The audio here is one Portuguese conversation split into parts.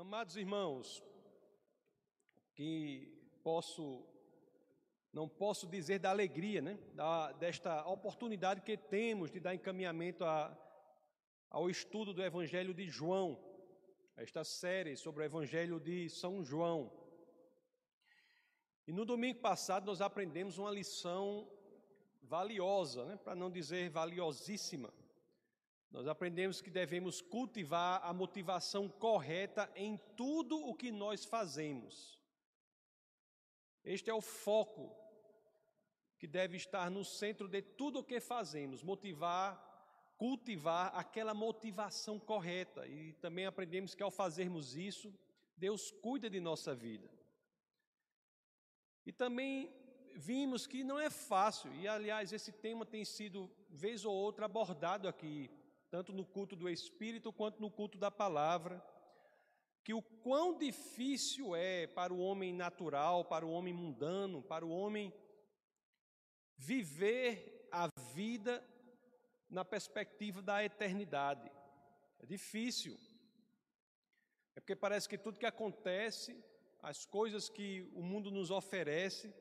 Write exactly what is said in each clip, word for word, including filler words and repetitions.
Amados irmãos, que posso, não posso dizer da alegria, né, da, desta oportunidade que temos de dar encaminhamento a, ao estudo do Evangelho de João, esta série sobre o Evangelho de São João. E no domingo passado nós aprendemos uma lição valiosa, né, para não dizer valiosíssima. Nós aprendemos que devemos cultivar a motivação correta em tudo o que nós fazemos. Este é o foco que deve estar no centro de tudo o que fazemos, motivar, cultivar aquela motivação correta. E também aprendemos que ao fazermos isso, Deus cuida de nossa vida. E também vimos que não é fácil, e aliás esse tema tem sido, vez ou outra, abordado aqui, tanto no culto do Espírito quanto no culto da Palavra, que o quão difícil é para o homem natural, para o homem mundano, para o homem viver a vida na perspectiva da eternidade. É difícil. É porque parece que tudo que acontece, as coisas que o mundo nos oferece,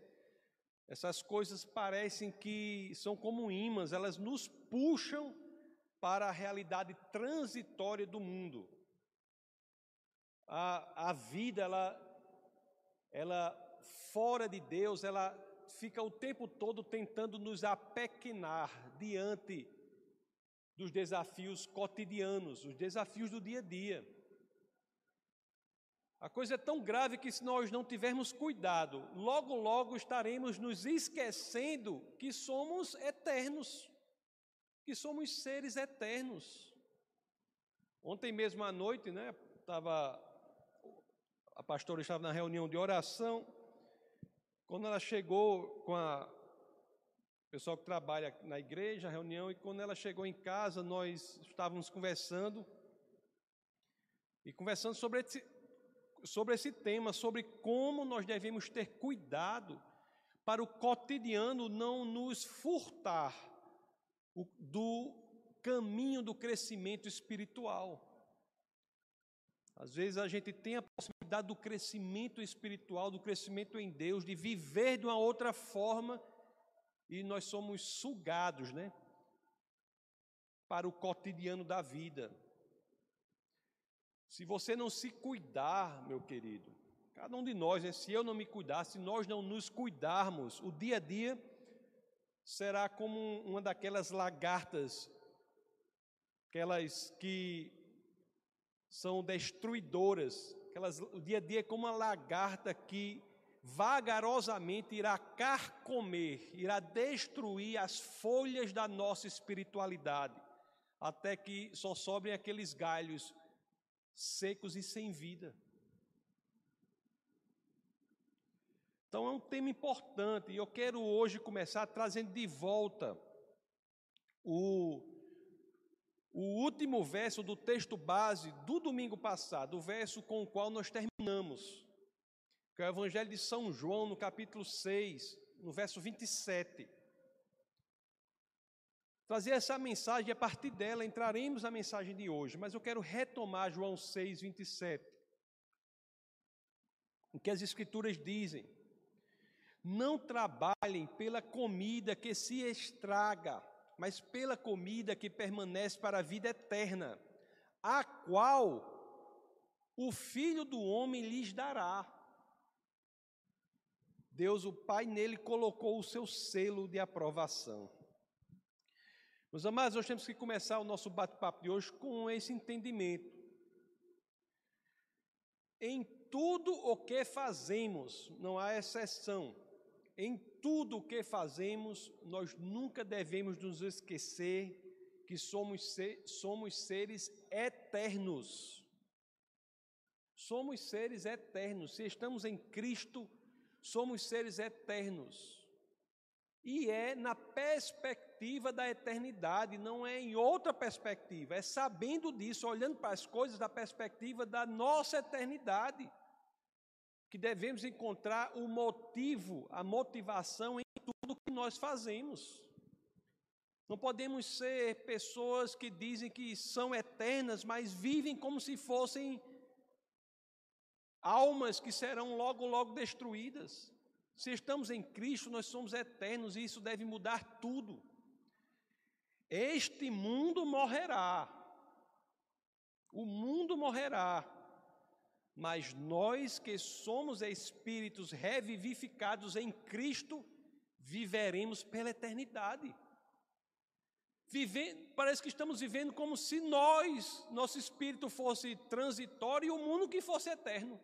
essas coisas parecem que são como ímãs, elas nos puxam para a realidade transitória do mundo. A, a vida, ela, ela fora de Deus, ela fica o tempo todo tentando nos apequenar diante dos desafios cotidianos, os desafios do dia a dia. A coisa é tão grave que se nós não tivermos cuidado, logo, logo estaremos nos esquecendo que somos eternos. Que somos seres eternos. Ontem mesmo à noite, né, tava, a pastora estava na reunião de oração, quando ela chegou com a, o pessoal que trabalha na igreja, a reunião, e quando ela chegou em casa, nós estávamos conversando, e conversando sobre esse, sobre esse tema, sobre como nós devemos ter cuidado para o cotidiano não nos furtar do caminho do crescimento espiritual. Às vezes a gente tem a possibilidade do crescimento espiritual, do crescimento em Deus, de viver de uma outra forma, e nós somos sugados, né, para o cotidiano da vida. Se você não se cuidar, meu querido, cada um de nós, né, se eu não me cuidar, se nós não nos cuidarmos, o dia a dia será como uma daquelas lagartas, aquelas que são destruidoras. Aquelas, o dia a dia é como uma lagarta que vagarosamente irá carcomer, irá destruir as folhas da nossa espiritualidade, até que só sobrem aqueles galhos secos e sem vida. Então é um tema importante, e eu quero hoje começar trazendo de volta o, o último verso do texto base do domingo passado, o verso com o qual nós terminamos, que é o Evangelho de São João, no capítulo seis, no verso vinte e sete. Trazer essa mensagem, e a partir dela entraremos na mensagem de hoje, mas eu quero retomar João seis, vinte e sete, o que as Escrituras dizem. Não trabalhem pela comida que se estraga, mas pela comida que permanece para a vida eterna, a qual o Filho do Homem lhes dará. Deus, o Pai, nele colocou o seu selo de aprovação. Meus amados, nós temos que começar o nosso bate-papo de hoje com esse entendimento. Em tudo o que fazemos, não há exceção. Em tudo o que fazemos, nós nunca devemos nos esquecer que somos, ser, somos seres eternos. Somos seres eternos. Se estamos em Cristo, somos seres eternos. E é na perspectiva da eternidade, não é em outra perspectiva. É sabendo disso, olhando para as coisas da perspectiva da nossa eternidade, que devemos encontrar o motivo, a motivação em tudo que nós fazemos. Não podemos ser pessoas que dizem que são eternas, mas vivem como se fossem almas que serão logo, logo destruídas. Se estamos em Cristo, nós somos eternos e isso deve mudar tudo. Este mundo morrerá, o mundo morrerá, mas nós que somos espíritos revivificados em Cristo, viveremos pela eternidade. Vivendo, parece que estamos vivendo como se nós, nosso espírito fosse transitório e o mundo que fosse eterno.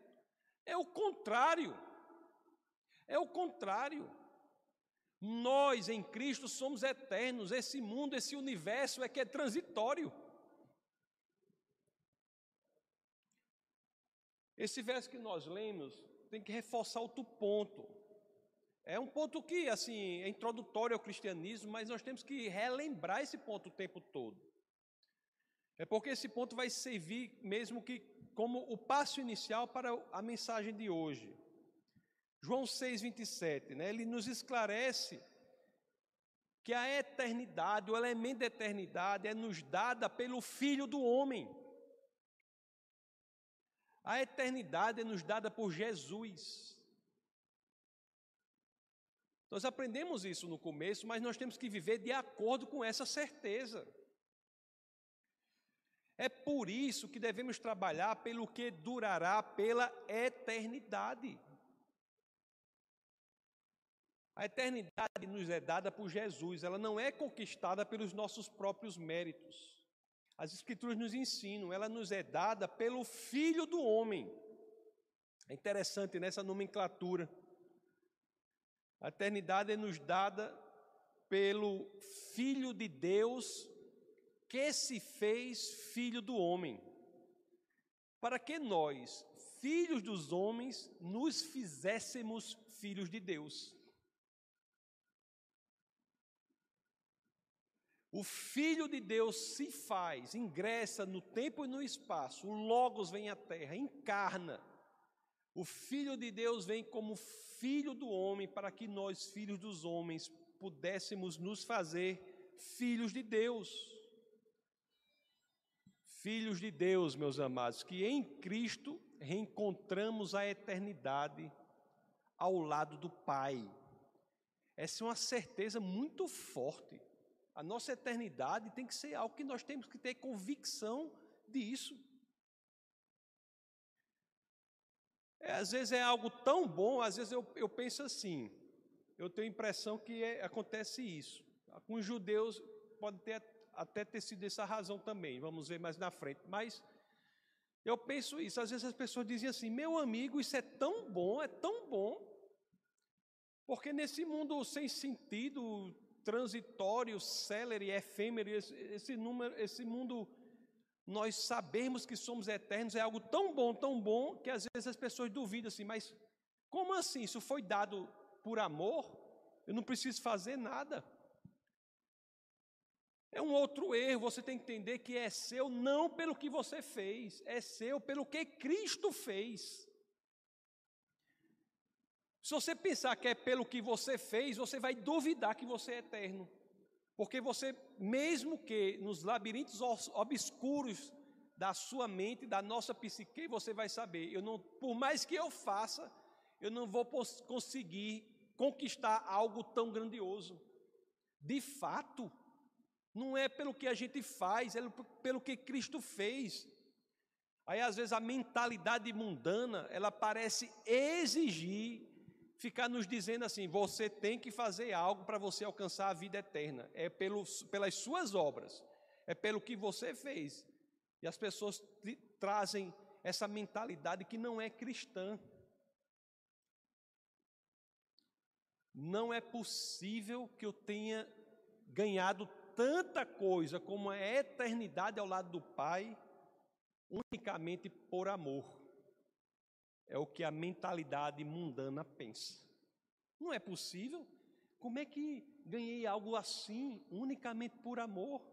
É o contrário. É o contrário. Nós, em Cristo, somos eternos. Esse mundo, esse universo é que é transitório. Esse verso que nós lemos tem que reforçar outro ponto. É um ponto que, assim, é introdutório ao cristianismo, mas nós temos que relembrar esse ponto o tempo todo. É porque esse ponto vai servir mesmo que como o passo inicial para a mensagem de hoje. João seis, vinte e sete, né? Ele nos esclarece que a eternidade, o elemento da eternidade é nos dada pelo Filho do Homem. A eternidade é nos dada por Jesus. Nós aprendemos isso no começo, mas nós temos que viver de acordo com essa certeza. É por isso que devemos trabalhar pelo que durará pela eternidade. A eternidade nos é dada por Jesus, ela não é conquistada pelos nossos próprios méritos. As Escrituras nos ensinam, ela nos é dada pelo Filho do Homem. É interessante nessa nomenclatura. A eternidade é nos dada pelo Filho de Deus, que se fez Filho do Homem, para que nós, filhos dos homens, nos fizéssemos filhos de Deus. O Filho de Deus se faz, ingressa no tempo e no espaço, o Logos vem à Terra, encarna. O Filho de Deus vem como Filho do Homem para que nós, filhos dos homens, pudéssemos nos fazer filhos de Deus. Filhos de Deus, meus amados, que em Cristo reencontramos a eternidade ao lado do Pai. Essa é uma certeza muito forte. A nossa eternidade tem que ser algo que nós temos que ter convicção disso. É, às vezes é algo tão bom, às vezes eu, eu penso assim, eu tenho a impressão que é, acontece isso. Com os judeus pode ter, até ter sido essa razão também, vamos ver mais na frente. Mas eu penso isso, às vezes as pessoas dizem assim, meu amigo, isso é tão bom, é tão bom, porque nesse mundo sem sentido, transitório, célere, efêmero, esse, esse, número, esse mundo... Nós sabemos que somos eternos, é algo tão bom, tão bom, que às vezes as pessoas duvidam assim, mas como assim? Isso foi dado por amor? Eu não preciso fazer nada. É um outro erro, você tem que entender que é seu não pelo que você fez, é seu pelo que Cristo fez. Se você pensar que é pelo que você fez, você vai duvidar que você é eterno. Porque você, mesmo que nos labirintos obscuros da sua mente, da nossa psique, você vai saber, eu não, por mais que eu faça, eu não vou conseguir conquistar algo tão grandioso. De fato, não é pelo que a gente faz, é pelo que Cristo fez. Aí, às vezes, a mentalidade mundana, ela parece exigir, ficar nos dizendo assim, você tem que fazer algo para você alcançar a vida eterna. É pelos, pelas suas obras, é pelo que você fez. E as pessoas trazem essa mentalidade que não é cristã. Não é possível que eu tenha ganhado tanta coisa como a eternidade ao lado do Pai, unicamente por amor. É o que a mentalidade mundana pensa. Não é possível? Como é que ganhei algo assim, unicamente por amor?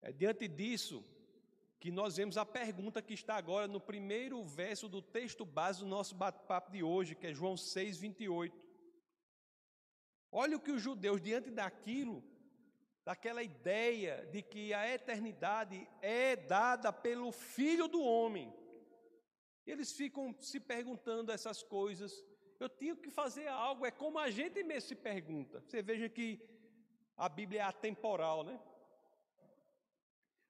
É diante disso que nós vemos a pergunta que está agora no primeiro verso do texto base do nosso bate-papo de hoje, que é João seis, vinte e oito. Olha o que os judeus, diante daquilo, daquela ideia de que a eternidade é dada pelo Filho do Homem, Eles ficam se perguntando essas coisas. Eu tenho que fazer algo, é como a gente mesmo se pergunta. Você veja que a Bíblia é atemporal, né?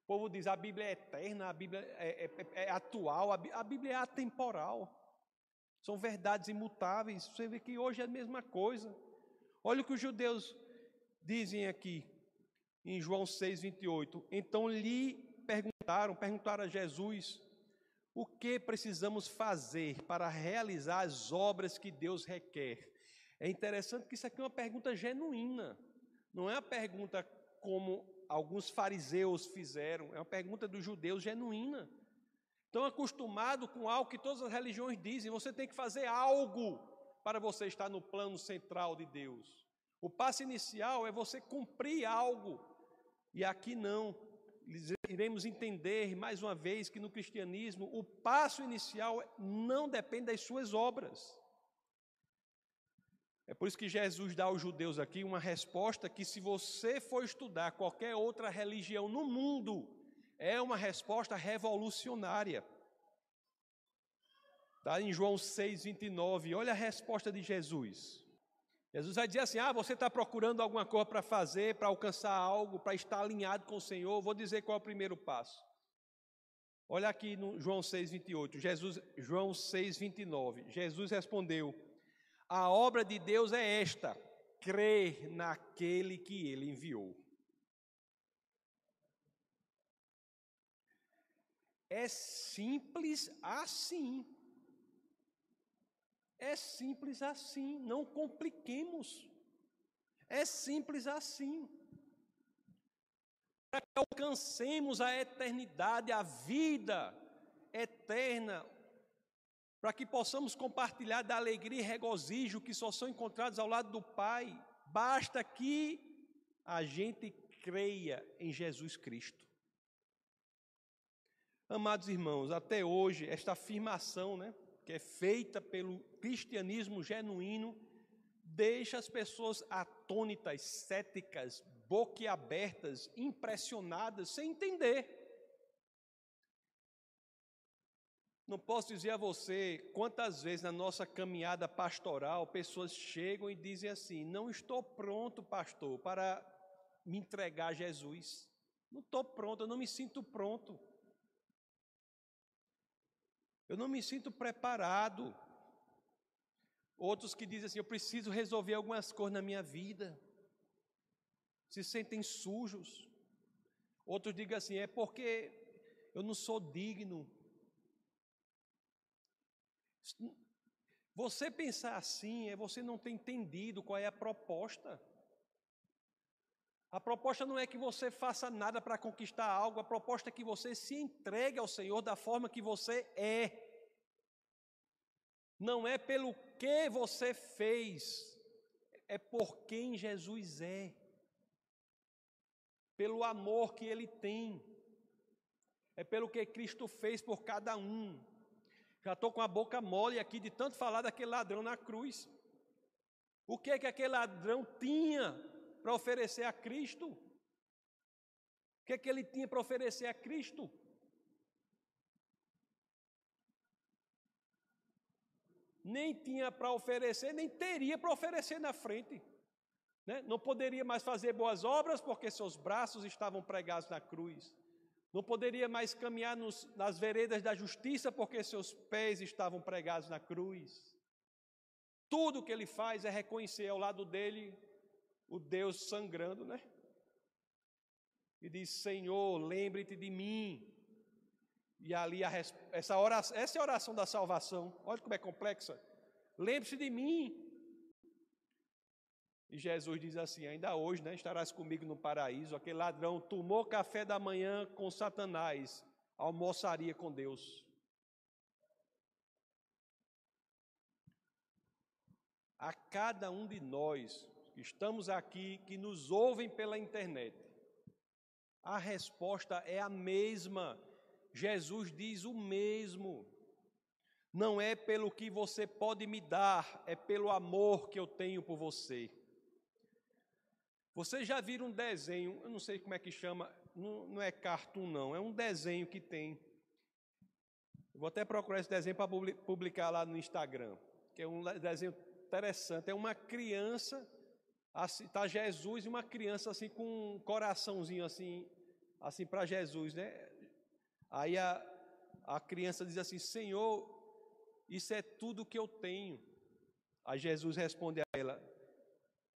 O povo diz, a Bíblia é eterna, a Bíblia é, é, é atual, a Bíblia é atemporal. São verdades imutáveis. Você vê que hoje é a mesma coisa. Olha o que os judeus dizem aqui, em João seis, vinte e oito. Então lhe perguntaram, perguntaram a Jesus, o que precisamos fazer para realizar as obras que Deus requer? É interessante que isso aqui é uma pergunta genuína. Não é uma pergunta como alguns fariseus fizeram, é uma pergunta dos judeus genuína. Estão acostumados com algo que todas as religiões dizem, você tem que fazer algo para você estar no plano central de Deus. O passo inicial é você cumprir algo. E aqui não. Iremos entender, mais uma vez, que no cristianismo o passo inicial não depende das suas obras. É por isso que Jesus dá aos judeus aqui uma resposta que, se você for estudar qualquer outra religião no mundo, é uma resposta revolucionária. Está em João seis, vinte e nove, olha a resposta de Jesus. Jesus vai dizer assim, ah, você está procurando alguma coisa para fazer, para alcançar algo, para estar alinhado com o Senhor, vou dizer qual é o primeiro passo. Olha aqui no João seis, vinte e oito, Jesus, João seis, vinte e nove, Jesus respondeu, a obra de Deus é esta, crer naquele que ele enviou. É simples assim. É simples assim, não compliquemos. É simples assim. Para que alcancemos a eternidade, a vida eterna, para que possamos compartilhar da alegria e regozijo que só são encontrados ao lado do Pai, basta que a gente creia em Jesus Cristo. Amados irmãos, até hoje, esta afirmação, né, que é feita pelo cristianismo genuíno, deixa as pessoas atônitas, céticas, boquiabertas, impressionadas, sem entender. Não posso dizer a você quantas vezes na nossa caminhada pastoral pessoas chegam e dizem assim, não estou pronto, pastor, para me entregar a Jesus. Não estou pronto, eu não me sinto pronto. Eu não me sinto preparado. Outros que dizem assim, eu preciso resolver algumas coisas na minha vida. Se sentem sujos. Outros dizem assim, é porque eu não sou digno. Você pensar assim é você não ter entendido qual é a proposta. A proposta não é que você faça nada para conquistar algo, a proposta é que você se entregue ao Senhor da forma que você é. Não é pelo que você fez, é por quem Jesus é. Pelo amor que Ele tem. É pelo que Cristo fez por cada um. Já estou com a boca mole aqui de tanto falar daquele ladrão na cruz. O que é que aquele ladrão tinha para oferecer a Cristo? O que é que ele tinha para oferecer a Cristo? Nem tinha para oferecer, nem teria para oferecer na frente. Né? Não poderia mais fazer boas obras porque seus braços estavam pregados na cruz. Não poderia mais caminhar nos, nas veredas da justiça porque seus pés estavam pregados na cruz. Tudo o que ele faz é reconhecer ao lado dele o Deus sangrando, né? E diz, Senhor, lembre-te de mim. E ali, a, essa, oração, essa é a oração da salvação. Olha como é complexa. Lembre-se de mim. E Jesus diz assim, ainda hoje, né, estarás comigo no paraíso. Aquele ladrão tomou café da manhã com Satanás, almoçaria com Deus. A cada um de nós que estamos aqui, que nos ouvem pela internet, a resposta é a mesma. Jesus diz o mesmo. Não é pelo que você pode me dar, é pelo amor que eu tenho por você. Vocês já viram um desenho, eu não sei como é que chama, não, não é cartoon não, é um desenho que tem, Eu vou até procurar esse desenho para publicar lá no Instagram, que é um desenho interessante. É uma criança, está Jesus e uma criança assim com um coraçãozinho assim, assim para Jesus, né? Aí a, a criança diz assim: Senhor, isso é tudo que eu tenho. Aí Jesus responde a ela: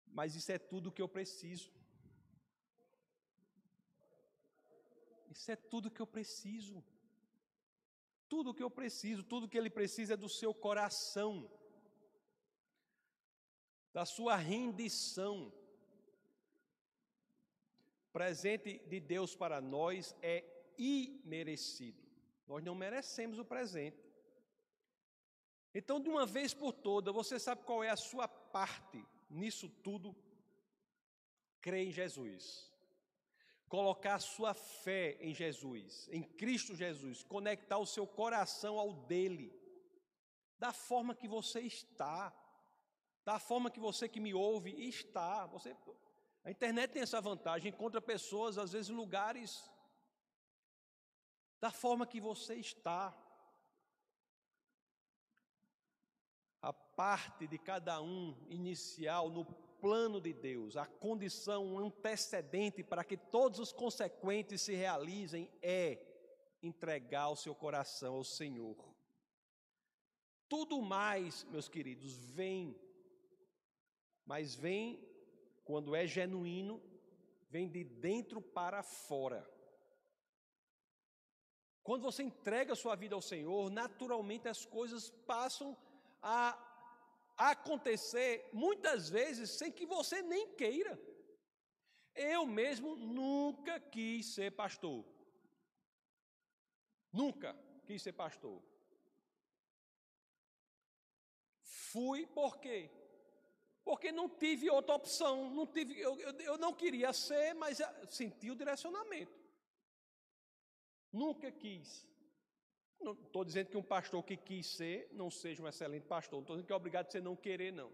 mas isso é tudo que eu preciso. Isso é tudo que eu preciso. Tudo que eu preciso, tudo que ele precisa é do seu coração, da sua rendição. O presente de Deus para nós é imerecido. Nós não merecemos o presente. Então, de uma vez por toda, você sabe qual é a sua parte nisso tudo? Crê em Jesus. Colocar sua fé em Jesus, em Cristo Jesus, conectar o seu coração ao dele, da forma que você está, da forma que você que me ouve está. Você, a internet tem essa vantagem, encontra pessoas, às vezes, em lugares, da forma que você está. A parte de cada um inicial no plano de Deus, a condição antecedente para que todos os consequentes se realizem é entregar o seu coração ao Senhor. Tudo mais, meus queridos, vem, mas vem quando é genuíno, vem de dentro para fora. Quando você entrega a sua vida ao Senhor, naturalmente as coisas passam a acontecer muitas vezes sem que você nem queira. Eu mesmo nunca quis ser pastor. Nunca quis ser pastor. Fui por quê? Porque não tive outra opção. Não tive, eu, eu, eu não queria ser, mas senti o direcionamento. Nunca quis. Não estou dizendo que um pastor que quis ser não seja um excelente pastor. Não estou dizendo que é obrigado a você não querer, não.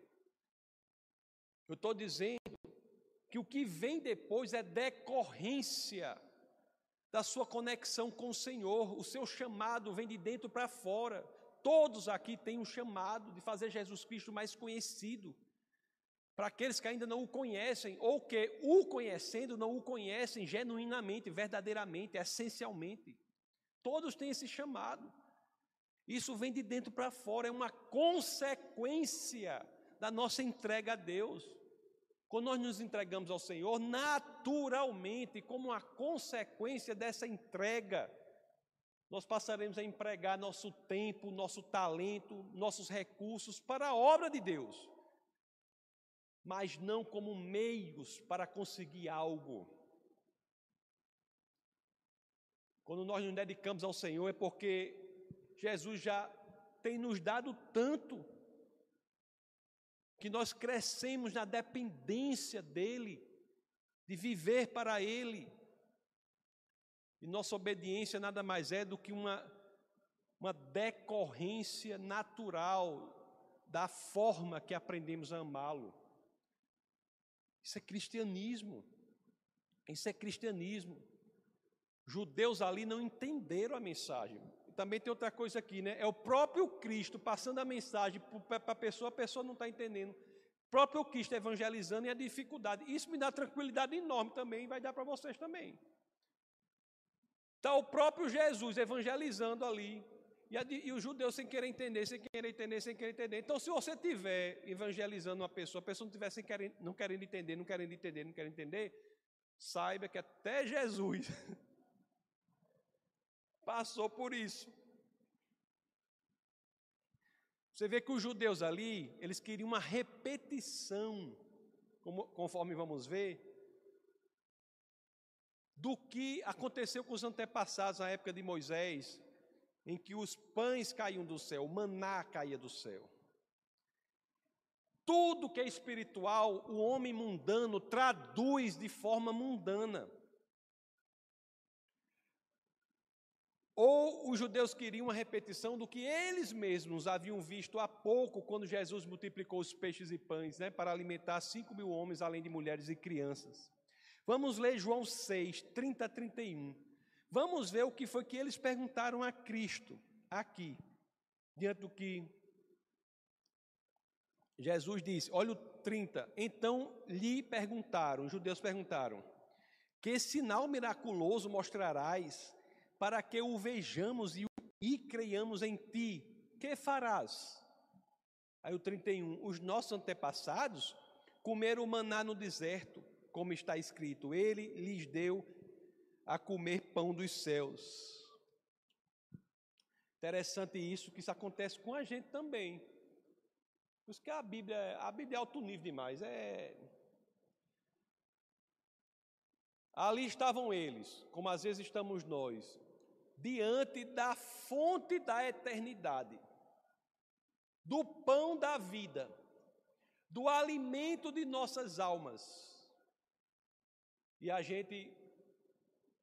Eu estou dizendo que o que vem depois é decorrência da sua conexão com o Senhor. O seu chamado vem de dentro para fora. Todos aqui têm um chamado de fazer Jesus Cristo mais conhecido. Para aqueles que ainda não o conhecem, ou que o conhecendo não o conhecem genuinamente, verdadeiramente, essencialmente. Todos têm esse chamado. Isso vem de dentro para fora, é uma consequência da nossa entrega a Deus. Quando nós nos entregamos ao Senhor, naturalmente, como uma consequência dessa entrega, nós passaremos a empregar nosso tempo, nosso talento, nossos recursos para a obra de Deus, mas não como meios para conseguir algo. Quando nós nos dedicamos ao Senhor é porque Jesus já tem nos dado tanto que nós crescemos na dependência dEle, de viver para Ele. E nossa obediência nada mais é do que uma, uma decorrência natural da forma que aprendemos a amá-lo. Isso é cristianismo. Isso é cristianismo. Judeus ali não entenderam a mensagem. Também tem outra coisa aqui, né? É o próprio Cristo passando a mensagem para a pessoa, a pessoa não está entendendo. O próprio Cristo evangelizando e a dificuldade. Isso me dá tranquilidade enorme também, vai dar para vocês também. Está o próprio Jesus evangelizando ali. E, a, e os judeus sem querer entender, sem querer entender, sem querer entender. Então, se você estiver evangelizando uma pessoa, a pessoa não estiver sem querer, não querendo entender, não querendo entender, não querendo entender, saiba que até Jesus passou por isso. Você vê que os judeus ali, eles queriam uma repetição, como, conforme vamos ver, do que aconteceu com os antepassados na época de Moisés, em que os pães caíam do céu, o maná caía do céu. Tudo que é espiritual, o homem mundano traduz de forma mundana. Ou os judeus queriam uma repetição do que eles mesmos haviam visto há pouco, quando Jesus multiplicou os peixes e pães, né, para alimentar cinco mil homens, além de mulheres e crianças. Vamos ler João seis, trinta a trinta e um. Vamos ver o que foi que eles perguntaram a Cristo. aqui, diante do que Jesus disse, olha o trinta, então lhe perguntaram, os judeus perguntaram, que sinal miraculoso mostrarás para que o vejamos e, e creiamos em ti? Que farás? Aí o trinta e um, os nossos antepassados comeram o maná no deserto, como está escrito, ele lhes deu a comer pão dos céus. Interessante isso, que isso acontece com a gente também. Por isso que a Bíblia, a Bíblia é alto nível demais. É... Ali estavam eles, como às vezes estamos nós, diante da fonte da eternidade, do pão da vida, do alimento de nossas almas. E a gente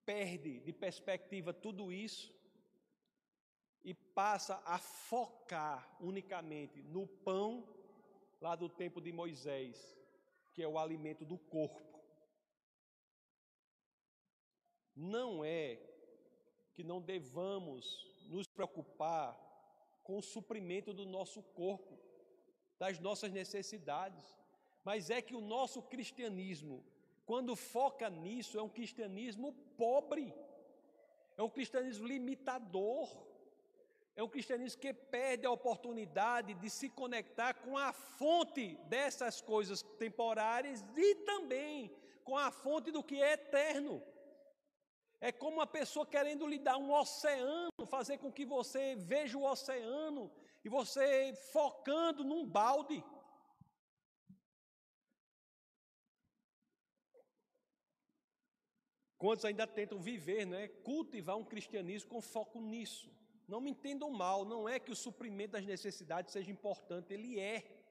perde de perspectiva tudo isso e passa a focar unicamente no pão lá do tempo de Moisés, que é o alimento do corpo. Não é que não devamos nos preocupar com o suprimento do nosso corpo, das nossas necessidades, mas é que o nosso cristianismo, quando foca nisso, é um cristianismo pobre, é um cristianismo limitador, é um cristianismo que perde a oportunidade de se conectar com a fonte dessas coisas temporárias e também com a fonte do que é eterno. É como uma pessoa querendo lhe dar um oceano, fazer com que você veja o oceano e você focando num balde. Quantos ainda tentam viver, né? Cultivar um cristianismo com foco nisso. Não me entendam mal, não é que o suprimento das necessidades seja importante, ele é.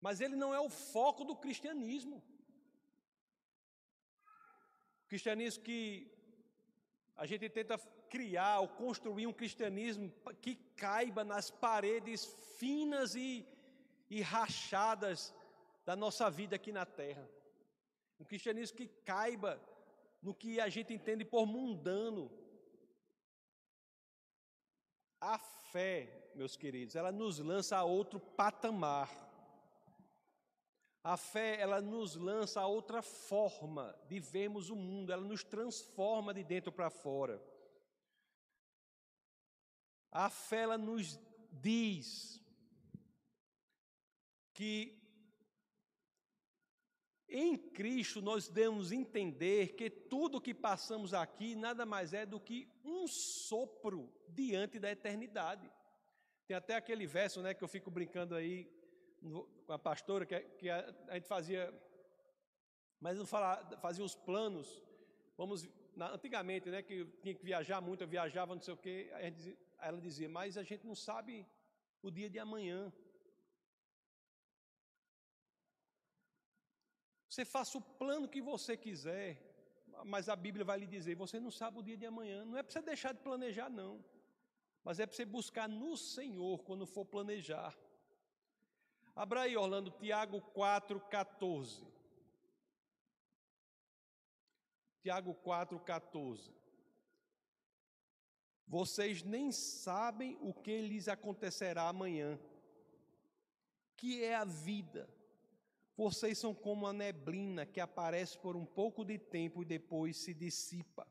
Mas ele não é o foco do cristianismo. Cristianismo que a gente tenta criar ou construir um cristianismo que caiba nas paredes finas e, e rachadas da nossa vida aqui na terra. Um cristianismo que caiba no que a gente entende por mundano. A fé, meus queridos, ela nos lança a outro patamar. A fé, ela nos lança a outra forma de vermos o mundo, ela nos transforma de dentro para fora. A fé, ela nos diz que em Cristo nós devemos entender que tudo que passamos aqui nada mais é do que um sopro diante da eternidade. Tem até aquele verso, né, que eu fico brincando aí, com a pastora, que, que a, a gente fazia, mas não falava, fazia os planos, vamos, na, antigamente, né, que tinha que viajar muito, eu viajava, não sei o quê, a gente, ela dizia, mas a gente não sabe o dia de amanhã. Você faça o plano que você quiser, mas a Bíblia vai lhe dizer, você não sabe o dia de amanhã, não é para você deixar de planejar, não, mas é para você buscar no Senhor quando for planejar. Abra aí, Orlando, Tiago quatro, quatorze. Tiago quatro, quatorze. Vocês nem sabem o que lhes acontecerá amanhã, que é a vida. Vocês são como a neblina que aparece por um pouco de tempo e depois se dissipa.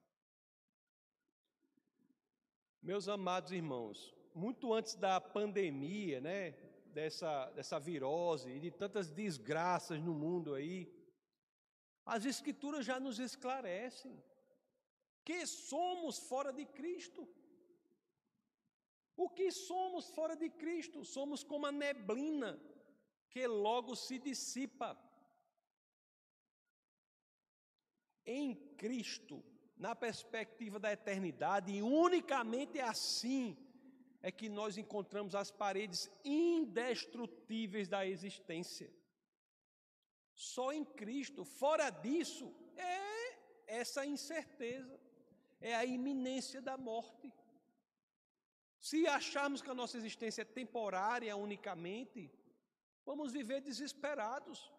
Meus amados irmãos, muito antes da pandemia, né? Dessa, dessa virose e de tantas desgraças no mundo aí, as Escrituras já nos esclarecem que somos fora de Cristo. O que somos fora de Cristo? Somos como a neblina que logo se dissipa. Em Cristo, na perspectiva da eternidade, e unicamente assim, é que nós encontramos as paredes indestrutíveis da existência. Só em Cristo, fora disso, é essa incerteza, é a iminência da morte. Se acharmos que a nossa existência é temporária unicamente, vamos viver desesperados.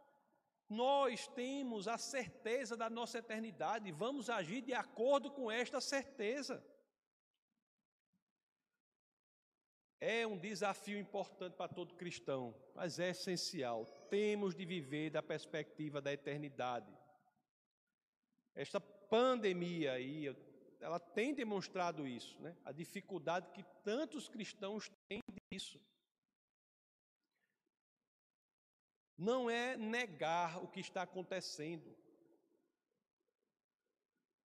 Nós temos a certeza da nossa eternidade, vamos agir de acordo com esta certeza. É um desafio importante para todo cristão, mas é essencial. Temos de viver da perspectiva da eternidade. Esta pandemia aí, ela tem demonstrado isso, né? A dificuldade que tantos cristãos têm disso. Não é negar o que está acontecendo,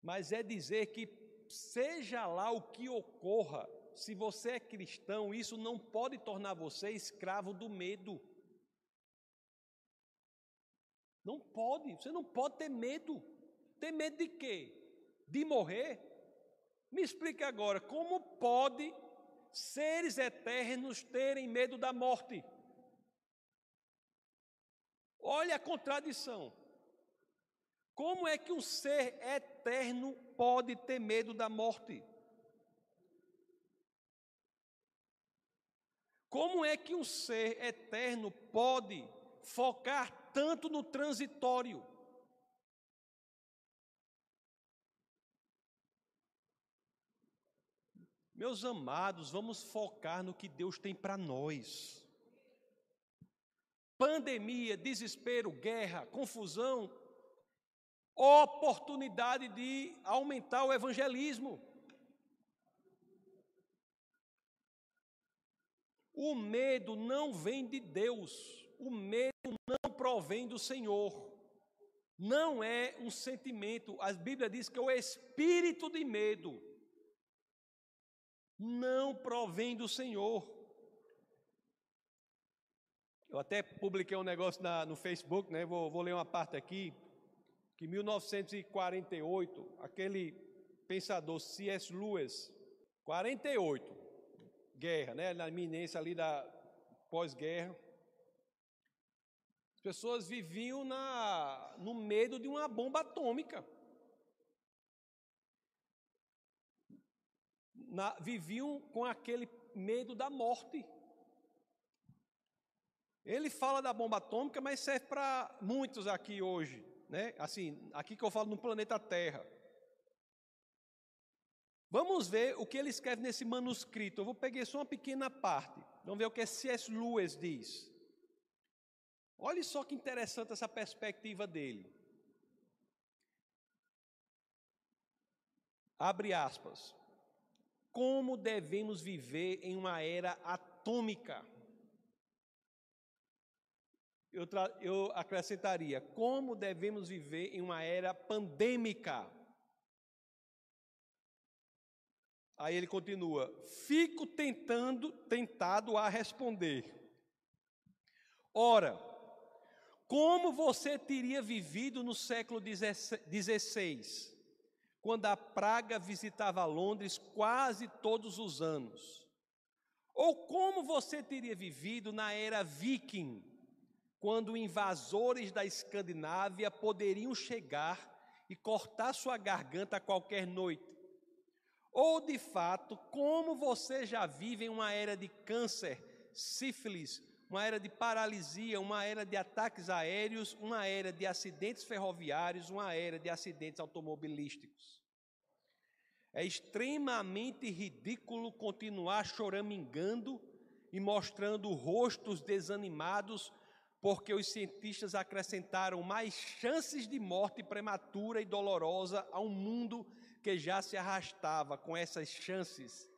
mas é dizer que, seja lá o que ocorra, se você é cristão, isso não pode tornar você escravo do medo. Não pode, você não pode ter medo. Ter medo de quê? De morrer? Me explique agora, como pode seres eternos terem medo da morte? Olha a contradição. Como é que um ser eterno pode ter medo da morte? Como é que um ser eterno pode focar tanto no transitório? Meus amados, vamos focar no que Deus tem para nós. Pandemia, desespero, guerra, confusão, oportunidade de aumentar o evangelismo. O medo não vem de Deus, o medo não provém do Senhor. Não é um sentimento, a Bíblia diz que é o espírito de medo. Não provém do Senhor. Eu até publiquei um negócio na, no Facebook, né? Vou, vou ler uma parte aqui, que em mil novecentos e quarenta e oito, aquele pensador C S Lewis, quarenta e oito, guerra, né? Na iminência ali da pós-guerra, as pessoas viviam na, no medo de uma bomba atômica. Na, viviam com aquele medo da morte. Ele fala da bomba atômica, mas serve para muitos aqui hoje, né? Assim, aqui que eu falo no planeta Terra. Vamos ver o que ele escreve nesse manuscrito. Eu vou pegar só uma pequena parte. Vamos ver o que C S Lewis diz. Olha só que interessante essa perspectiva dele. Abre aspas. Como devemos viver em uma era atômica? Eu, tra... Eu acrescentaria, como devemos viver em uma era pandêmica? Aí ele continua, fico tentando, tentado a responder. Ora, como você teria vivido no século dezesseis, quando a praga visitava Londres quase todos os anos? Ou como você teria vivido na era viking, quando invasores da Escandinávia poderiam chegar e cortar sua garganta a qualquer noite? Ou, de fato, como você já vive em uma era de câncer, sífilis, uma era de paralisia, uma era de ataques aéreos, uma era de acidentes ferroviários, uma era de acidentes automobilísticos? É extremamente ridículo continuar choramingando e mostrando rostos desanimados, porque os cientistas acrescentaram mais chances de morte prematura e dolorosa a um mundo que já se arrastava com essas chances.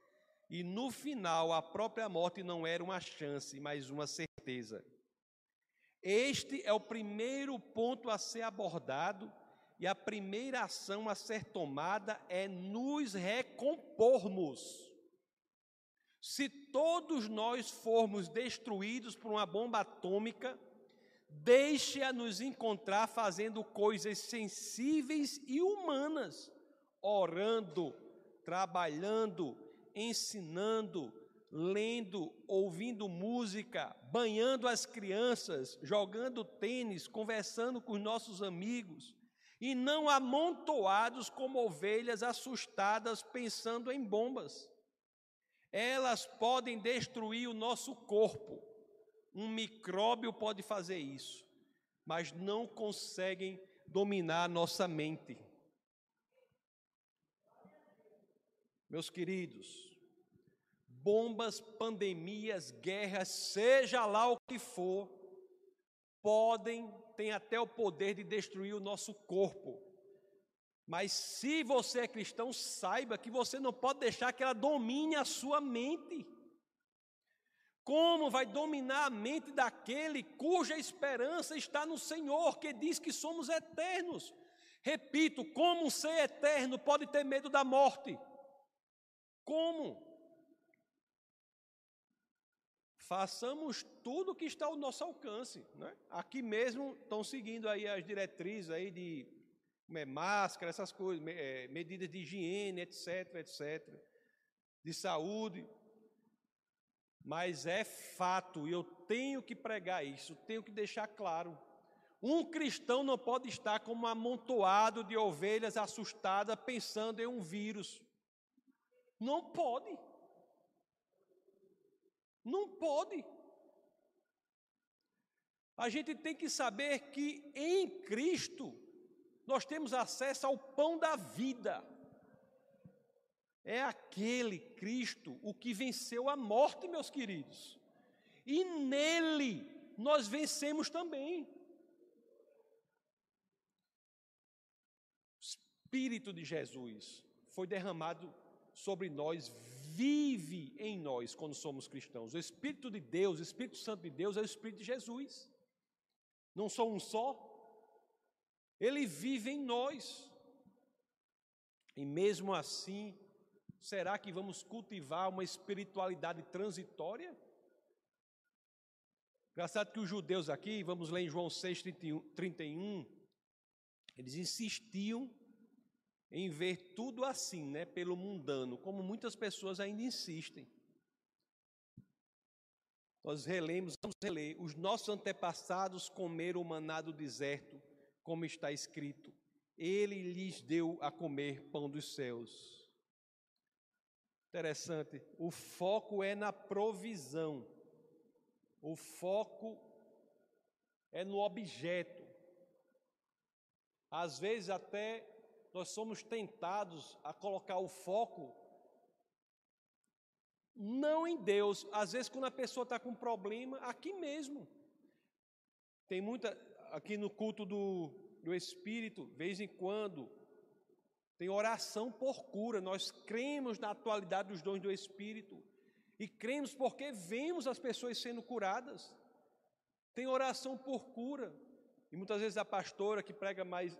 E no final, a própria morte não era uma chance, mas uma certeza. Este é o primeiro ponto a ser abordado, e a primeira ação a ser tomada é nos recompormos. Se todos nós formos destruídos por uma bomba atômica, deixe-a nos encontrar fazendo coisas sensíveis e humanas, orando, trabalhando, ensinando, lendo, ouvindo música, banhando as crianças, jogando tênis, conversando com os nossos amigos, e não amontoados como ovelhas assustadas pensando em bombas. Elas podem destruir o nosso corpo. Um micróbio pode fazer isso, mas não conseguem dominar a nossa mente. Meus queridos, bombas, pandemias, guerras, seja lá o que for, podem, tem até o poder de destruir o nosso corpo. Mas se você é cristão, saiba que você não pode deixar que ela domine a sua mente. Como vai dominar a mente daquele cuja esperança está no Senhor, que diz que somos eternos? Repito, como um ser eterno pode ter medo da morte? Como? Façamos tudo o que está ao nosso alcance, né? Aqui mesmo estão seguindo aí as diretrizes aí de é, máscara, essas coisas, é, medidas de higiene, etc, etc, de saúde. Mas é fato, e eu tenho que pregar isso, tenho que deixar claro: um cristão não pode estar como um amontoado de ovelhas assustadas pensando em um vírus. Não pode. Não pode. A gente tem que saber que em Cristo nós temos acesso ao pão da vida. É aquele Cristo o que venceu a morte, meus queridos. E nele nós vencemos também. O Espírito de Jesus foi derramado sobre nós, vive em nós quando somos cristãos. O Espírito de Deus, o Espírito Santo de Deus é o Espírito de Jesus. Não só um só. Ele vive em nós. E mesmo assim, será que vamos cultivar uma espiritualidade transitória? Engraçado que os judeus aqui, vamos ler em João seis, trinta e um, eles insistiam em ver tudo assim, né, pelo mundano, como muitas pessoas ainda insistem. Nós relemos, vamos reler, os nossos antepassados comeram o maná do deserto, como está escrito, ele lhes deu a comer pão dos céus. Interessante, o foco é na provisão, o foco é no objeto. Às vezes até nós somos tentados a colocar o foco não em Deus. Às vezes, quando a pessoa está com um problema, aqui mesmo. Tem muita... Aqui no culto do, do Espírito, de vez em quando, tem oração por cura. Nós cremos na atualidade dos dons do Espírito. E cremos porque vemos as pessoas sendo curadas. Tem oração por cura. E muitas vezes a pastora que prega mais...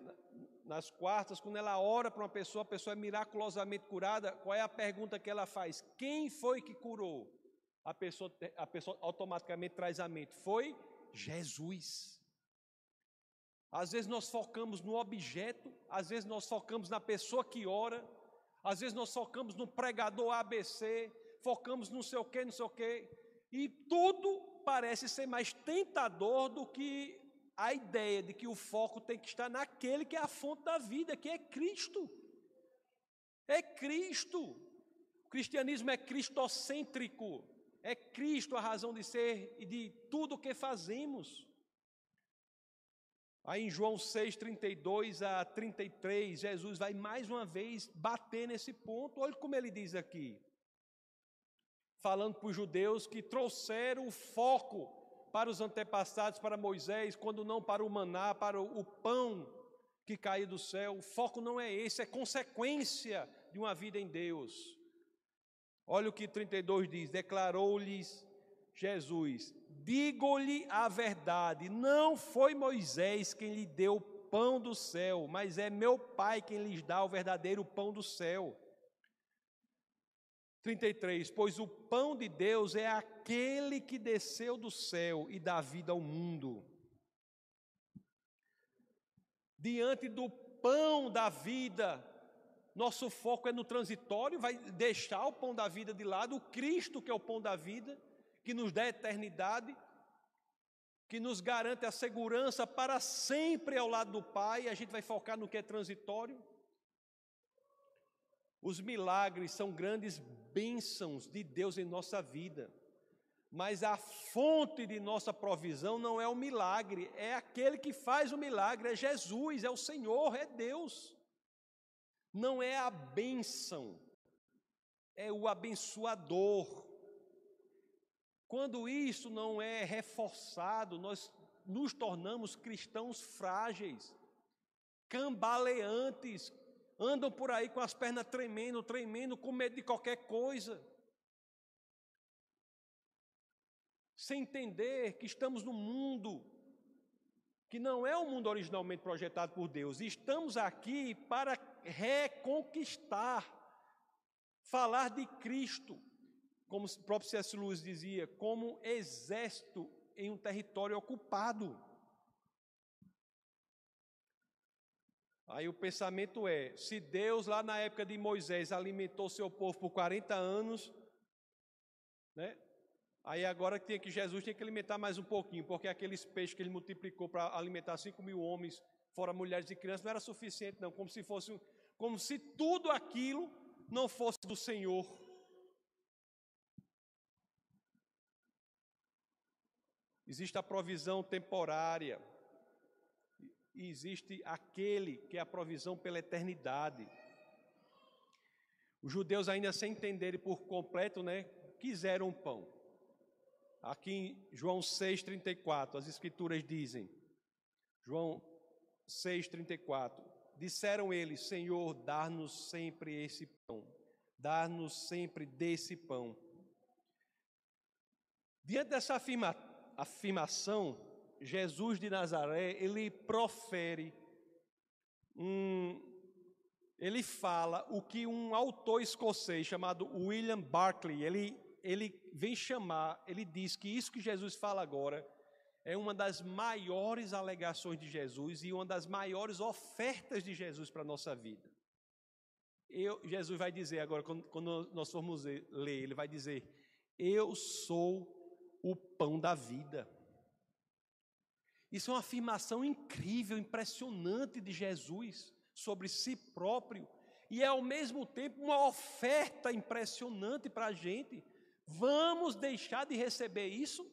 nas quartas, quando ela ora para uma pessoa, a pessoa é miraculosamente curada, qual é a pergunta que ela faz? Quem foi que curou? A pessoa, a pessoa automaticamente traz à mente, foi Jesus. Às vezes nós focamos no objeto, às vezes nós focamos na pessoa que ora, às vezes nós focamos no pregador A B C, focamos no sei o quê, não sei o quê, e tudo parece ser mais tentador do que a ideia de que o foco tem que estar naquele que é a fonte da vida, que é Cristo. É Cristo. O cristianismo é cristocêntrico. É Cristo a razão de ser e de tudo o que fazemos. Aí em João seis, trinta e dois a trinta e três, Jesus vai mais uma vez bater nesse ponto. Olha como ele diz aqui. Falando para os judeus que trouxeram o foco para os antepassados, para Moisés, quando não para o maná, para o pão que caiu do céu. O foco não é esse, é consequência de uma vida em Deus. Olha o que trinta e dois diz, declarou-lhes Jesus, digo-lhe a verdade, não foi Moisés quem lhe deu o pão do céu, mas é meu Pai quem lhes dá o verdadeiro pão do céu. trinta e três, pois o pão de Deus é aquele que desceu do céu e dá vida ao mundo. Diante do pão da vida, nosso foco é no transitório, vai deixar o pão da vida de lado, o Cristo que é o pão da vida, que nos dá a eternidade, que nos garante a segurança para sempre ao lado do Pai, a gente vai focar no que é transitório. Os milagres são grandes bênçãos de Deus em nossa vida, mas a fonte de nossa provisão não é o milagre, é aquele que faz o milagre, é Jesus, é o Senhor, é Deus. Não é a bênção, é o abençoador, Quando isso não é reforçado, nós nos tornamos cristãos frágeis, cambaleantes, andam por aí com as pernas tremendo, tremendo, com medo de qualquer coisa, sem entender que estamos num mundo que não é o mundo originalmente projetado por Deus. Estamos aqui para reconquistar, falar de Cristo, como o próprio C S Lewis dizia, como um exército em um território ocupado. Aí o pensamento é, se Deus lá na época de Moisés alimentou seu povo por quarenta anos, né? Aí agora tinha que Jesus tinha que alimentar mais um pouquinho, porque aqueles peixes que ele multiplicou para alimentar cinco mil homens, fora mulheres e crianças, não era suficiente não, como se fosse, como se tudo aquilo não fosse do Senhor. Existe a provisão temporária, e existe aquele que é a provisão pela eternidade. Os judeus, ainda sem entenderem por completo, né, quiseram um pão. Aqui em João seis, trinta e quatro, as escrituras dizem, João seis, trinta e quatro, disseram eles, Senhor, dá-nos sempre esse pão, dá-nos sempre desse pão. Diante dessa afirma, afirmação, Jesus de Nazaré, ele profere, um, ele fala o que um autor escocês chamado William Barclay, ele, ele vem chamar, ele diz que isso que Jesus fala agora é uma das maiores alegações de Jesus e uma das maiores ofertas de Jesus para a nossa vida. Eu, Jesus vai dizer agora, quando, quando nós formos ler, ele vai dizer, eu sou o pão da vida. Isso é uma afirmação incrível, impressionante de Jesus sobre si próprio e é ao mesmo tempo uma oferta impressionante para a gente. Vamos deixar de receber isso?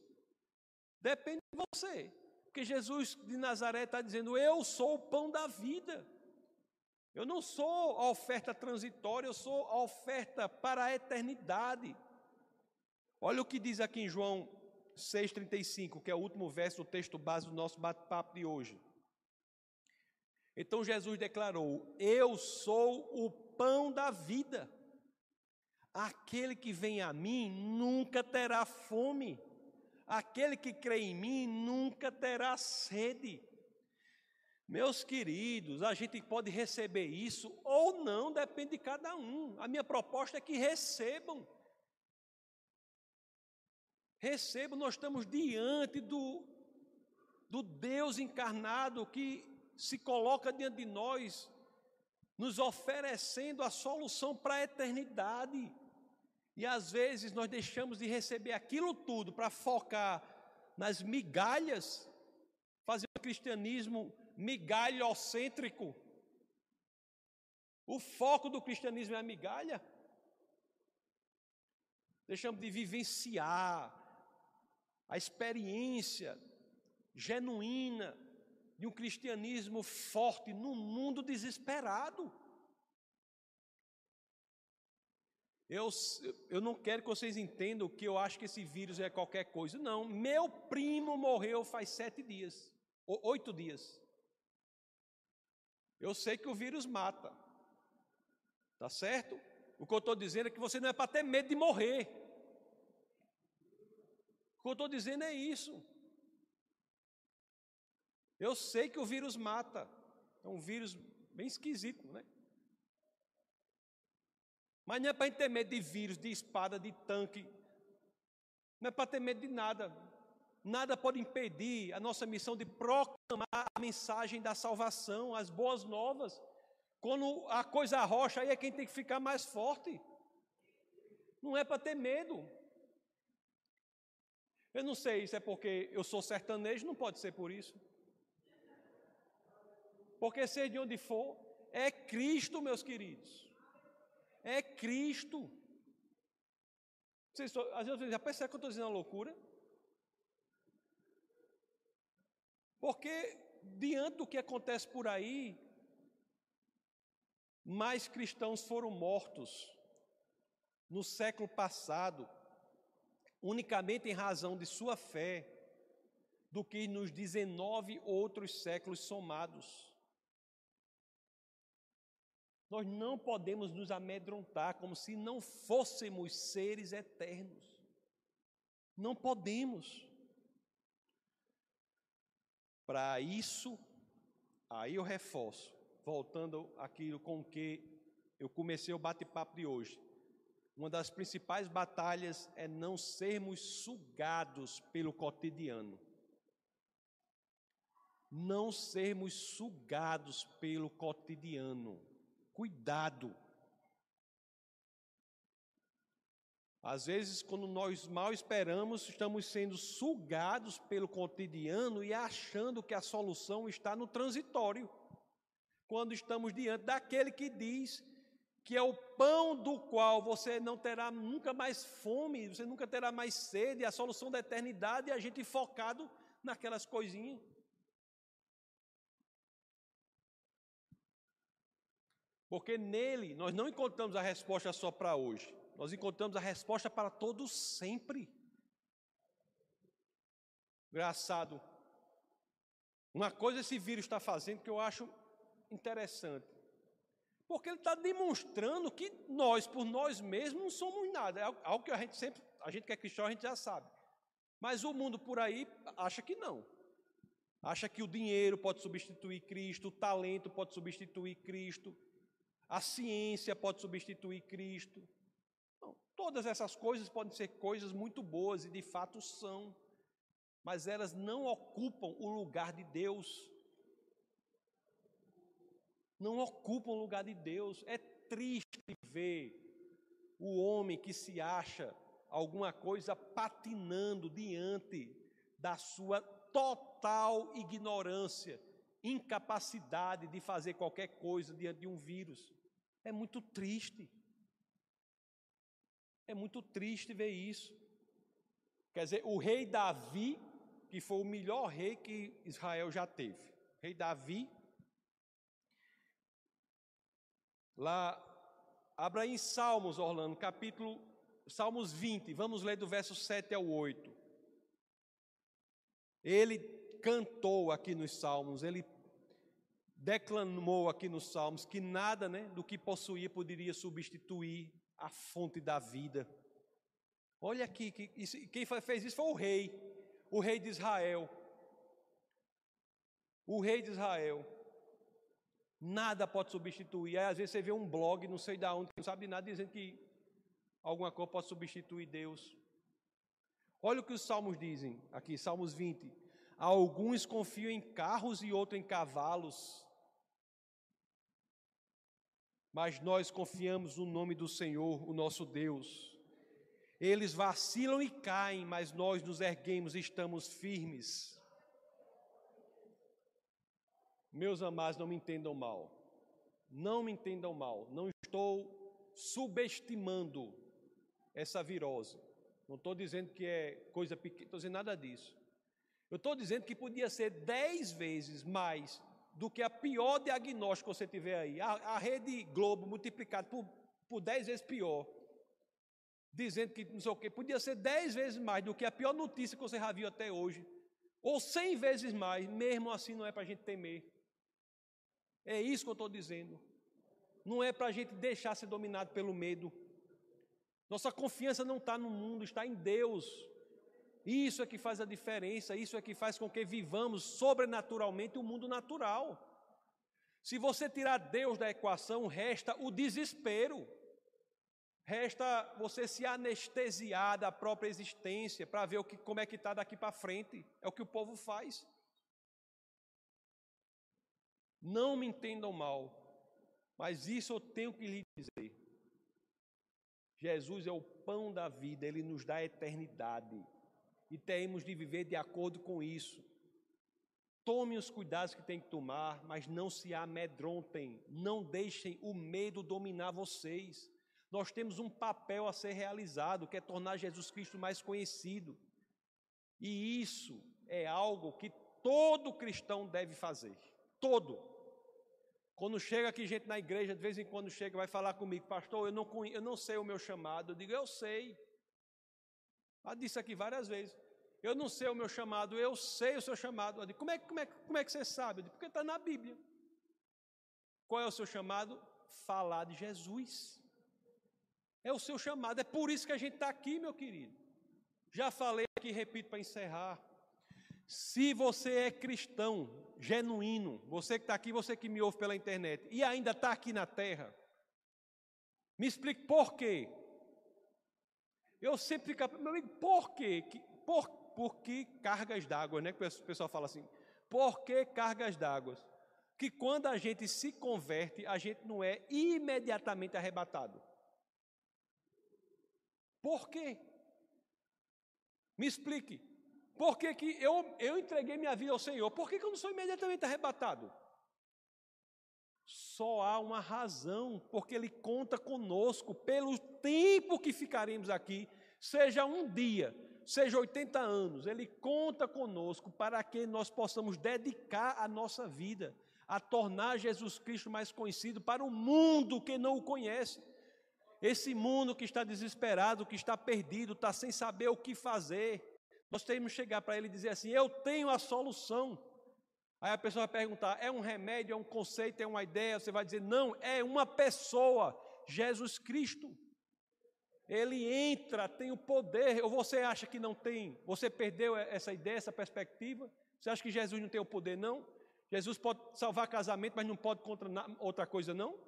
Depende de você, porque Jesus de Nazaré está dizendo, eu sou o pão da vida. Eu não sou a oferta transitória, eu sou a oferta para a eternidade. Olha o que diz aqui em João seis, trinta e cinco, que é o último verso do texto base do nosso bate-papo de hoje. Então Jesus declarou, eu sou o pão da vida. Aquele que vem a mim nunca terá fome. Aquele que crê em mim nunca terá sede. Meus queridos, a gente pode receber isso ou não, depende de cada um. A minha proposta é que recebam. Recebam, nós estamos diante do, do Deus encarnado que se coloca diante de nós, nos oferecendo a solução para a eternidade. E às vezes nós deixamos de receber aquilo tudo para focar nas migalhas, fazer um cristianismo migalhocêntrico. O foco do cristianismo é a migalha. Deixamos de vivenciar a experiência genuína de um cristianismo forte num mundo desesperado. Eu, eu não quero que vocês entendam que eu acho que esse vírus é qualquer coisa. Não, meu primo morreu faz sete dias, ou oito dias. Eu sei que o vírus mata, tá certo? O que eu estou dizendo é que você não é para ter medo de morrer. O que eu estou dizendo é isso. Eu sei que o vírus mata, é um vírus bem esquisito, né? Mas não é para a gente ter medo de vírus, de espada, de tanque. Não é para ter medo de nada. Nada pode impedir a nossa missão de proclamar a mensagem da salvação, as boas novas. Quando a coisa rocha, aí é quem tem que ficar mais forte. Não é para ter medo. Eu não sei se é porque eu sou sertanejo, não pode ser por isso. Porque seja de onde for, é Cristo, meus queridos. É Cristo. Vocês, às vezes vocês já percebem que eu estou dizendo uma loucura? Porque diante do que acontece por aí, mais cristãos foram mortos no século passado unicamente em razão de sua fé, do que nos dezenove outros séculos somados. Nós não podemos nos amedrontar como se não fôssemos seres eternos. Não podemos. Para isso, aí eu reforço, voltando àquilo com que eu comecei o bate-papo de hoje. Uma das principais batalhas é não sermos sugados pelo cotidiano. Não sermos sugados pelo cotidiano. Cuidado. Às vezes, quando nós mal esperamos, estamos sendo sugados pelo cotidiano e achando que a solução está no transitório. Quando estamos diante daquele que diz que é o pão do qual você não terá nunca mais fome, você nunca terá mais sede, a solução da eternidade, e a gente focado naquelas coisinhas. Porque nele nós não encontramos a resposta só para hoje. Nós encontramos a resposta para todo sempre. Engraçado. Uma coisa esse vírus está fazendo que eu acho interessante. Porque ele está demonstrando que nós, por nós mesmos, não somos nada. É algo que a gente sempre, a gente que é cristão, a gente já sabe. Mas o mundo por aí acha que não. Acha que o dinheiro pode substituir Cristo, o talento pode substituir Cristo. A ciência pode substituir Cristo. Não, todas essas coisas podem ser coisas muito boas e de fato são, mas elas não ocupam o lugar de Deus. Não ocupam o lugar de Deus. É triste ver o homem que se acha alguma coisa patinando diante da sua total ignorância, incapacidade de fazer qualquer coisa diante de um vírus. É muito triste. É muito triste ver isso. Quer dizer, o rei Davi, que foi o melhor rei que Israel já teve. O rei Davi, lá, abra em Salmos, Orlando, capítulo, Salmos vinte, vamos ler do verso sete ao oito. Ele cantou aqui nos Salmos, ele declamou aqui nos Salmos que nada, né, do que possuía poderia substituir a fonte da vida. Olha aqui, que isso, quem fez isso foi o rei, o rei de Israel. O rei de Israel. Nada pode substituir. Aí, às vezes você vê um blog, não sei de onde, não sabe de nada, dizendo que alguma coisa pode substituir Deus. Olha o que os Salmos dizem aqui, Salmos vinte. Alguns confiam em carros e outros em cavalos. Mas nós confiamos no nome do Senhor, o nosso Deus. Eles vacilam e caem, mas nós nos erguemos e estamos firmes. Meus amados, não me entendam mal. Não me entendam mal. Não estou subestimando essa virose. Não estou dizendo que é coisa pequena, não estou dizendo nada disso. Eu estou dizendo que podia ser dez vezes mais do que a pior diagnóstico que você tiver aí. A, a Rede Globo multiplicada por, por dez vezes pior. Dizendo que não sei o quê. Podia ser dez vezes mais do que a pior notícia que você já viu até hoje. Ou cem vezes mais. Mesmo assim não é para a gente temer. É isso que eu estou dizendo. Não é para a gente deixar ser dominado pelo medo. Nossa confiança não está no mundo, está em Deus. Isso é que faz a diferença, isso é que faz com que vivamos sobrenaturalmente o mundo natural. Se você tirar Deus da equação, resta o desespero. Resta você se anestesiar da própria existência para ver o que, como é que está daqui para frente. É o que o povo faz. Não me entendam mal, mas isso eu tenho que lhe dizer. Jesus é o pão da vida, Ele nos dá a eternidade. E temos de viver de acordo com isso. Tome os cuidados que tem que tomar, mas não se amedrontem. Não deixem o medo dominar vocês. Nós temos um papel a ser realizado, que é tornar Jesus Cristo mais conhecido. E isso é algo que todo cristão deve fazer. Todo. Quando chega aqui gente na igreja, de vez em quando chega e vai falar comigo, pastor, eu não, eu não sei o meu chamado. Eu digo, eu sei. Eu disse aqui várias vezes. Eu não sei o meu chamado, eu sei o seu chamado. Eu disse, como, é, como, é, como é que você sabe? Eu disse, porque está na Bíblia. Qual é o seu chamado? Falar de Jesus. É o seu chamado. É por isso que a gente está aqui, meu querido. Já falei aqui, repito para encerrar. Se você é cristão, genuíno, você que está aqui, você que me ouve pela internet, e ainda está aqui na terra, me explique por quê. Eu sempre fico, meu amigo, por quê? Por, por que cargas d'água, né? O pessoal fala assim, por que cargas d'água? Que quando a gente se converte, a gente não é imediatamente arrebatado. Por quê? Me explique. Por que, que eu, eu entreguei minha vida ao Senhor? Por que, que eu não sou imediatamente arrebatado? Só há uma razão, porque Ele conta conosco pelo tempo que ficaremos aqui, seja um dia, seja oitenta anos, Ele conta conosco para que nós possamos dedicar a nossa vida a tornar Jesus Cristo mais conhecido para o mundo que não o conhece. Esse mundo que está desesperado, que está perdido, está sem saber o que fazer. Nós temos que chegar para ele e dizer assim, eu tenho a solução. Aí a pessoa vai perguntar, é um remédio, é um conceito, é uma ideia? Você vai dizer, não, é uma pessoa, Jesus Cristo. Ele entra, tem o poder. Ou você acha que não tem? Você perdeu essa ideia, essa perspectiva? Você acha que Jesus não tem o poder, não? Jesus pode salvar casamento, mas não pode contra outra coisa, não?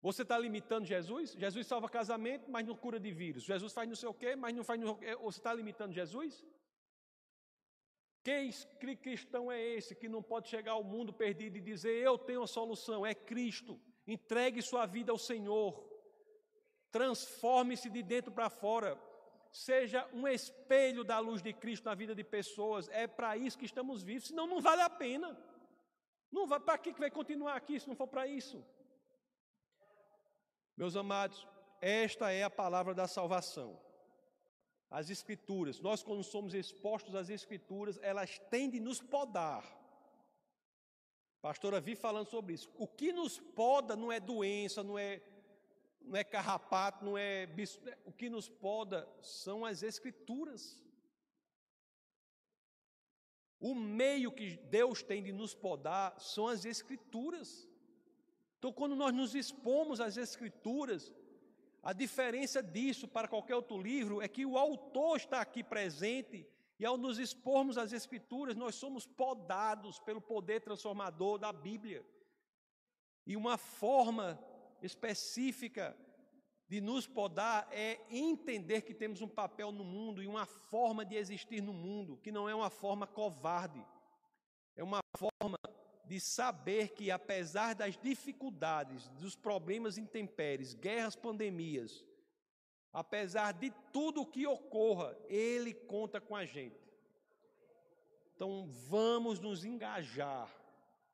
Você está limitando Jesus? Jesus salva casamento, mas não cura de vírus. Jesus faz não sei o quê, mas não faz... Não... Você está limitando Jesus? Que cristão é esse que não pode chegar ao mundo perdido e dizer, eu tenho a solução, é Cristo. Entregue sua vida ao Senhor. Transforme-se de dentro para fora. Seja um espelho da luz de Cristo na vida de pessoas. É para isso que estamos vivos, senão não vale a pena. Não vai... Para que vai continuar aqui se não for para isso? Meus amados, esta é a palavra da salvação. As Escrituras, nós quando somos expostos às Escrituras, elas tendem a nos podar. Pastora Vi falando sobre isso. O que nos poda não é doença, não é, não é carrapato, não é... O que nos poda são as Escrituras. O meio que Deus tem de nos podar são as Escrituras. Então, quando nós nos expomos às Escrituras, a diferença disso para qualquer outro livro é que o autor está aqui presente e, ao nos expormos às Escrituras, nós somos podados pelo poder transformador da Bíblia. E uma forma específica de nos podar é entender que temos um papel no mundo e uma forma de existir no mundo, que não é uma forma covarde, é uma forma de saber que, apesar das dificuldades, dos problemas intempéries, guerras, pandemias, apesar de tudo o que ocorra, Ele conta com a gente. Então, vamos nos engajar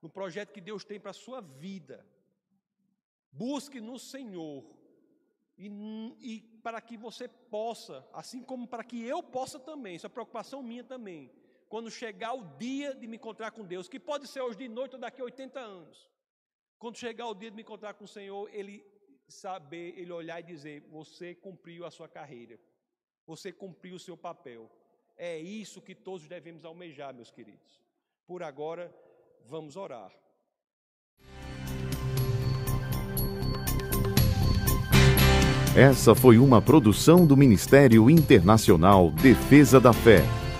no projeto que Deus tem para a sua vida. Busque no Senhor e, e para que você possa, assim como para que eu possa também, isso é preocupação minha também, quando chegar o dia de me encontrar com Deus, que pode ser hoje de noite ou daqui a oitenta anos, quando chegar o dia de me encontrar com o Senhor, Ele saber, Ele olhar e dizer, você cumpriu a sua carreira, você cumpriu o seu papel. É isso que todos devemos almejar, meus queridos. Por agora, vamos orar. Essa foi uma produção do Ministério Internacional Defesa da Fé.